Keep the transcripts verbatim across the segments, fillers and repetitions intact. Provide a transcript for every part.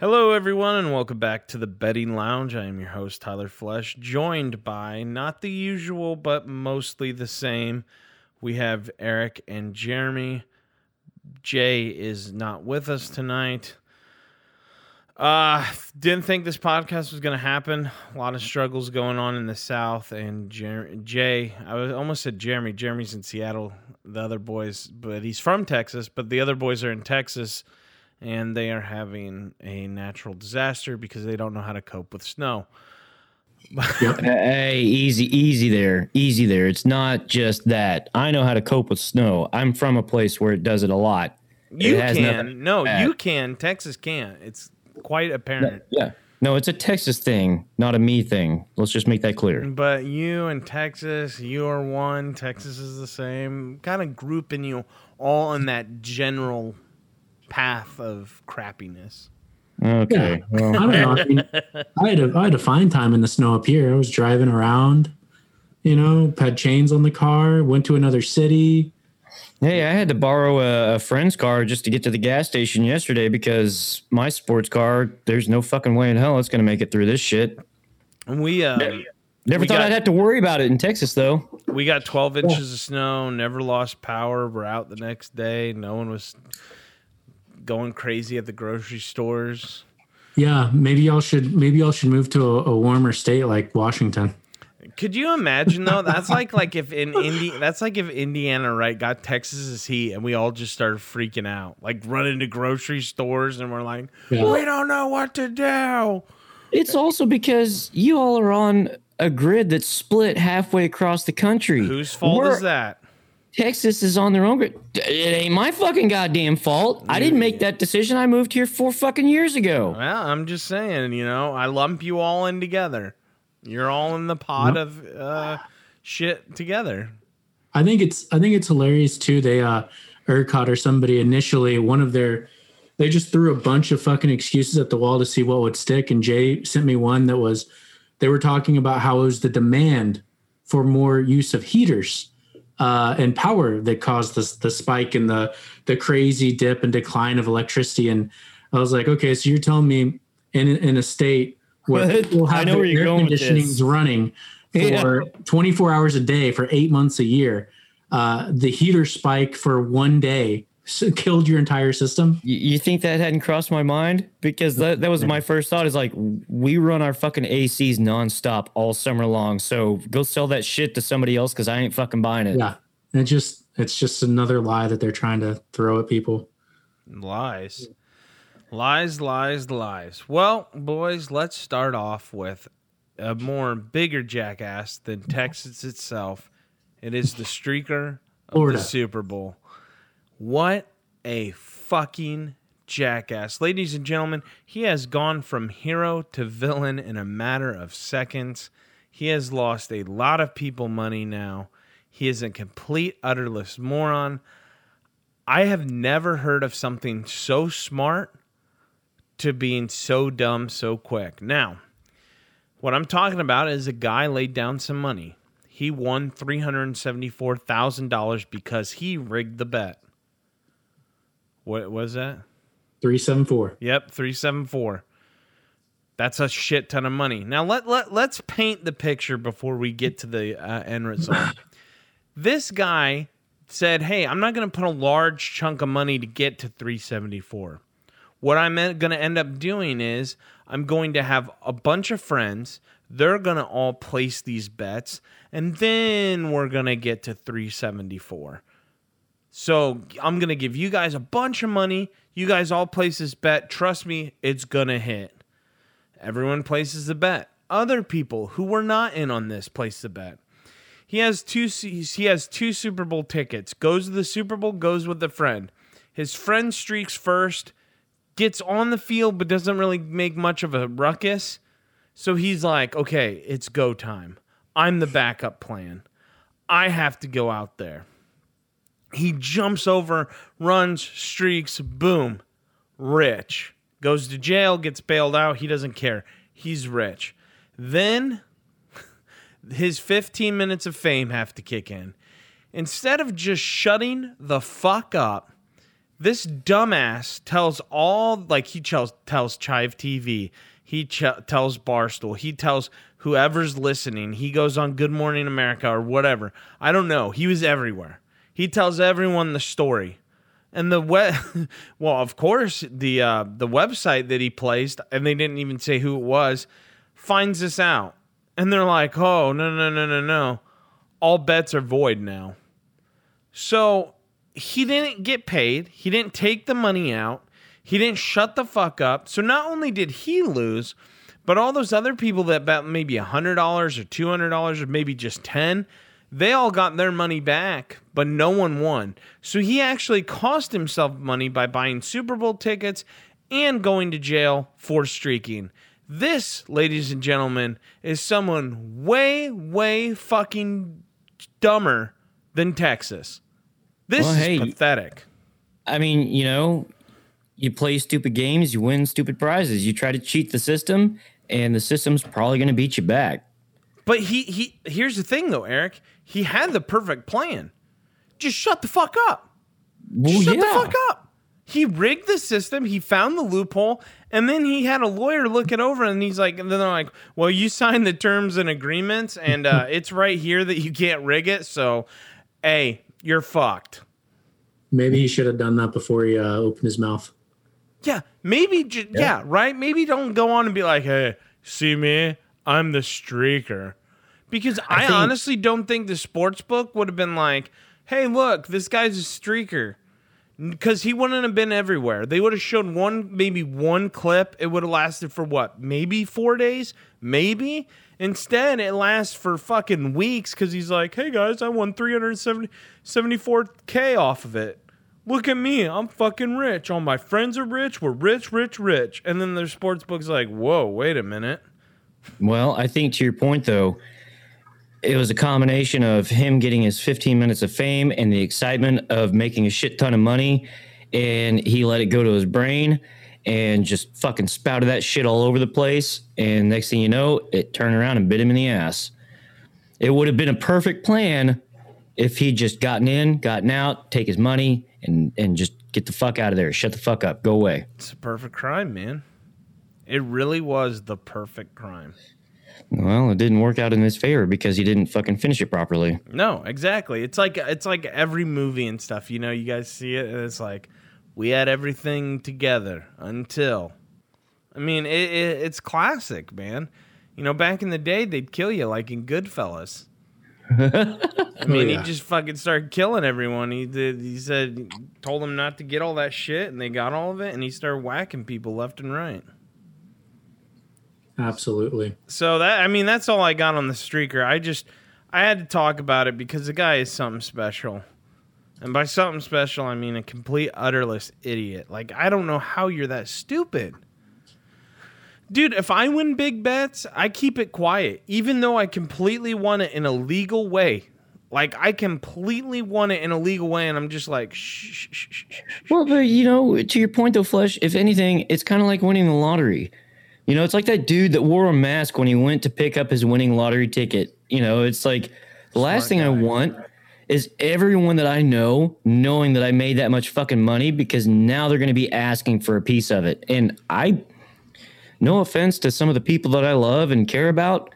Hello, everyone, and welcome back to the Betting Lounge. I am your host, Tyler Flesh, joined by not the usual, but mostly the same. We have Eric and Jeremy. Jay is not with us tonight. Uh, didn't think this podcast was going to happen. A lot of struggles going on in the South, and Jer- Jay, I was, almost said Jeremy. Jeremy's in Seattle, the other boys, but he's from Texas, but the other boys are in Texas. And they are having a natural disaster because they don't know how to cope with snow. Hey, easy, easy there. Easy there. It's not just that. I know how to cope with snow. I'm from a place where it does it a lot. You can. No, you can. Texas can. It's quite apparent. Yeah. No, it's a Texas thing, not a me thing. Let's just make that clear. But you and Texas, you are one. Texas is the same. Kind of grouping you all in that general path of crappiness. Okay. Yeah. Well, I don't know. I mean, I had a I had a fine time in the snow up here. I was driving around, you know, had chains on the car, went to another city. Hey, I had to borrow a, a friend's car just to get to the gas station yesterday because my sports car, there's no fucking way in hell it's going to make it through this shit. And we uh, never, never we thought got, I'd have to worry about it in Texas, though. We got twelve inches of snow, never lost power. We're out the next day. No one was going crazy at the grocery stores. Yeah, maybe y'all should maybe y'all should move to a, a warmer state like Washington. Could you imagine though? That's like like if in Indi- that's like if Indiana, right, got Texas's heat and we all just started freaking out, like running to grocery stores and we're like, yeah. we don't know what to do. It's also because you all are on a grid that's split halfway across the country. Whose fault we're- is that? Texas is on their own grid. It ain't my fucking goddamn fault. I didn't make that decision. I moved here four fucking years ago. Well, I'm just saying, you know, I lump you all in together. You're all in the pot nope. of uh, shit together. I think it's I think it's hilarious too. They uh, ERCOT or somebody initially one of their they just threw a bunch of fucking excuses at the wall to see what would stick. And Jay sent me one that was they were talking about how it was the demand for more use of heaters. Uh, and power that caused this, the spike and the the crazy dip and decline of electricity. And I was like, okay, so you're telling me in in a state where people have their air conditioning's running for yeah. twenty-four hours a day for eight months a year, uh, the heater spike for one day killed your entire system? You think that hadn't crossed my mind? Because that, that was my first thought is like, we run our fucking A Cs nonstop all summer long. So go sell that shit to somebody else because I ain't fucking buying it. Yeah. It just, it's just another lie that they're trying to throw at people. Lies. Lies, lies, lies. Well, boys, let's start off with a more bigger jackass than Texas itself. It is the streaker of Florida. The Super Bowl. What a fucking jackass. Ladies and gentlemen, he has gone from hero to villain in a matter of seconds. He has lost a lot of people money now. He is a complete, utterless moron. I have never heard of something so smart to being so dumb so quick. Now, what I'm talking about is a guy laid down some money. He won three hundred seventy-four thousand dollars because he rigged the bet. What was that? three seventy-four. Yep, three seventy-four. That's a shit ton of money. Now, let, let, let's paint the picture before we get to the uh, end result. This guy said, hey, I'm not going to put a large chunk of money to get to three seventy-four. What I'm going to end up doing is I'm going to have a bunch of friends. They're going to all place these bets, and then we're going to get to three seventy-four. So I'm going to give you guys a bunch of money. You guys all place this bet. Trust me, it's going to hit. Everyone places the bet. Other people who were not in on this place the bet. He has two he has two Super Bowl tickets. Goes to the Super Bowl, goes with a friend. His friend streaks first, gets on the field but doesn't really make much of a ruckus. So he's like, okay, it's go time. I'm the backup plan. I have to go out there. He jumps over, runs, streaks, boom, rich. Goes to jail, gets bailed out. He doesn't care. He's rich. Then his fifteen minutes of fame have to kick in. Instead of just shutting the fuck up, This dumbass tells all, like, he tells, tells Chive T V, he ch- tells Barstool, he tells whoever's listening, he goes on Good Morning America or whatever. I don't know. He was everywhere. He tells everyone the story. And the web, well, of course, the uh, the website that he placed, and they didn't even say who it was, finds this out. And they're like, oh, no, no, no, no, no. All bets are void now. So he didn't get paid. He didn't take the money out. He didn't shut the fuck up. So not only did he lose, but all those other people that bet maybe one hundred dollars or two hundred dollars or maybe just ten dollars, they all got their money back, but no one won. So he actually cost himself money by buying Super Bowl tickets and going to jail for streaking. This, ladies and gentlemen, is someone way, way fucking dumber than Texas. This well, is hey, pathetic. I mean, you know, you play stupid games, you win stupid prizes. You try to cheat the system, and the system's probably going to beat you back. But he, he here's the thing, though, Eric. He had the perfect plan. Just shut the fuck up. Just well, shut yeah. the fuck up. He rigged the system. He found the loophole. And then he had a lawyer look it over. And he's like, and then they're like, well, you signed the terms and agreements. And uh, it's right here that you can't rig it. So, hey, you're fucked. Maybe he should have done that before he uh, opened his mouth. Yeah, maybe. Ju- yeah. yeah, right. Maybe don't go on and be like, hey, see me? I'm the streaker. Because I, I think, honestly don't think the sports book would have been like, hey, look, this guy's a streaker. Because he wouldn't have been everywhere. They would have shown one, maybe one clip. It would have lasted for what? Maybe four days? Maybe? Instead, it lasts for fucking weeks because he's like, hey, guys, I won three hundred seventy-four thousand dollars off of it. Look at me. I'm fucking rich. All my friends are rich. We're rich, rich, rich. And then their sports book's like, whoa, wait a minute. Well, I think to your point, though, it was a combination of him getting his fifteen minutes of fame and the excitement of making a shit ton of money, and he let it go to his brain and just fucking spouted that shit all over the place, and next thing you know, it turned around and bit him in the ass. It would have been a perfect plan if he'd just gotten in, gotten out, take his money, and, and just get the fuck out of there. Shut the fuck up. Go away. It's a perfect crime, man. It really was the perfect crime. Well, it didn't work out in his favor because he didn't fucking finish it properly. No, exactly. It's like it's like every movie and stuff. You know, you guys see it, and it's like, we had everything together until... I mean, it, it, it's classic, man. You know, back in the day, they'd kill you like in Goodfellas. I mean, oh, yeah. He just fucking started killing everyone. He did, he said, told them not to get all that shit, and they got all of it, and he started whacking people left and right. Absolutely. So that, I mean, that's all I got on the streaker. I just, I had to talk about it because the guy is something special. And by something special, I mean a complete, utterless idiot. Like, I don't know how you're that stupid. Dude, if I win big bets, I keep it quiet, even though I completely won it in a legal way. Like, I completely won it in a legal way, and I'm just like, shh, shh, shh, shh. Well, but, you know, to your point, though, Flesh, if anything, it's kind of like winning the lottery. You know, it's like that dude that wore a mask when he went to pick up his winning lottery ticket. You know, it's like the last thing I want is everyone that I know knowing that I made that much fucking money, because now they're going to be asking for a piece of it. And I, no offense to some of the people that I love and care about.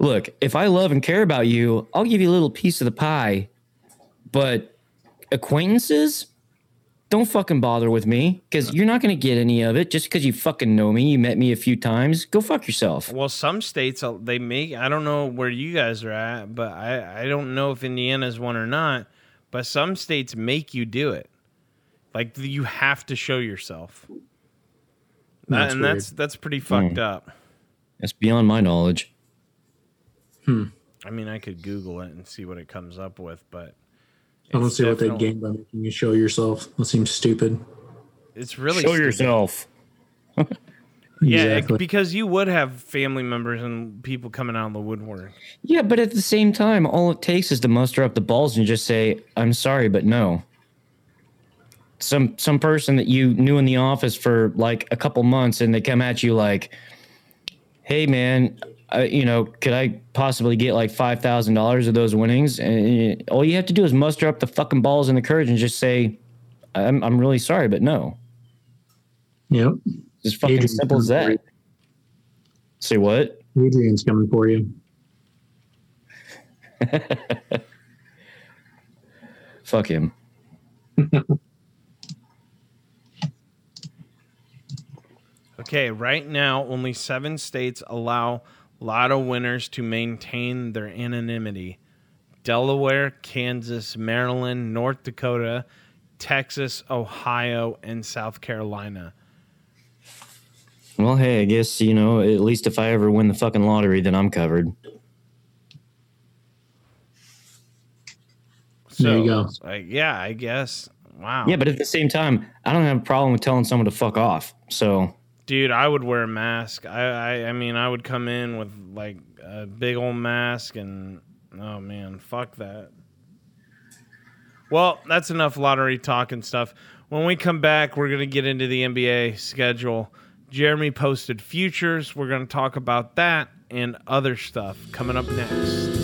Look, if I love and care about you, I'll give you a little piece of the pie. But acquaintances, don't fucking bother with me, because you're not going to get any of it just because you fucking know me. You met me a few times. Go fuck yourself. Well, some states, they make, I don't know where you guys are at, but I, I don't know if Indiana's one or not, but some states make you do it. Like, you have to show yourself. That's and weird. that's that's pretty fucked mm. up. That's beyond my knowledge. Hmm. I mean, I could Google it and see what it comes up with, but I don't see what they gain by making you show yourself. That seems stupid. It's really show stupid. yourself. Yeah, exactly. It, because you would have family members and people coming out of the woodwork. Yeah, but at the same time, all it takes is to muster up the balls and just say, "I'm sorry, but no." Some some person that you knew in the office for like a couple months, and they come at you like, "Hey, man. Uh, you know, could I possibly get like five thousand dollars of those winnings?" And all you have to do is muster up the fucking balls and the courage and just say, I'm I'm really sorry, but no. Yep. Just fucking Adrian's simple as that. Say what? Adrian's coming for you. Fuck him. Okay, right now only seven states allow lotto winners to maintain their anonymity. Delaware, Kansas, Maryland, North Dakota, Texas, Ohio, and South Carolina. Well, hey, I guess, you know, at least if I ever win the fucking lottery, then I'm covered. So, there you go. Like, yeah, I guess. Wow. Yeah, but at the same time, I don't have a problem with telling someone to fuck off. So, dude, I would wear a mask. I, I, I mean, I would come in with like a big old mask, and oh man, fuck that. Well, that's enough lottery talk and stuff. When we come back, we're gonna get into the N B A schedule. Jeremy posted futures. We're gonna talk about that and other stuff coming up next.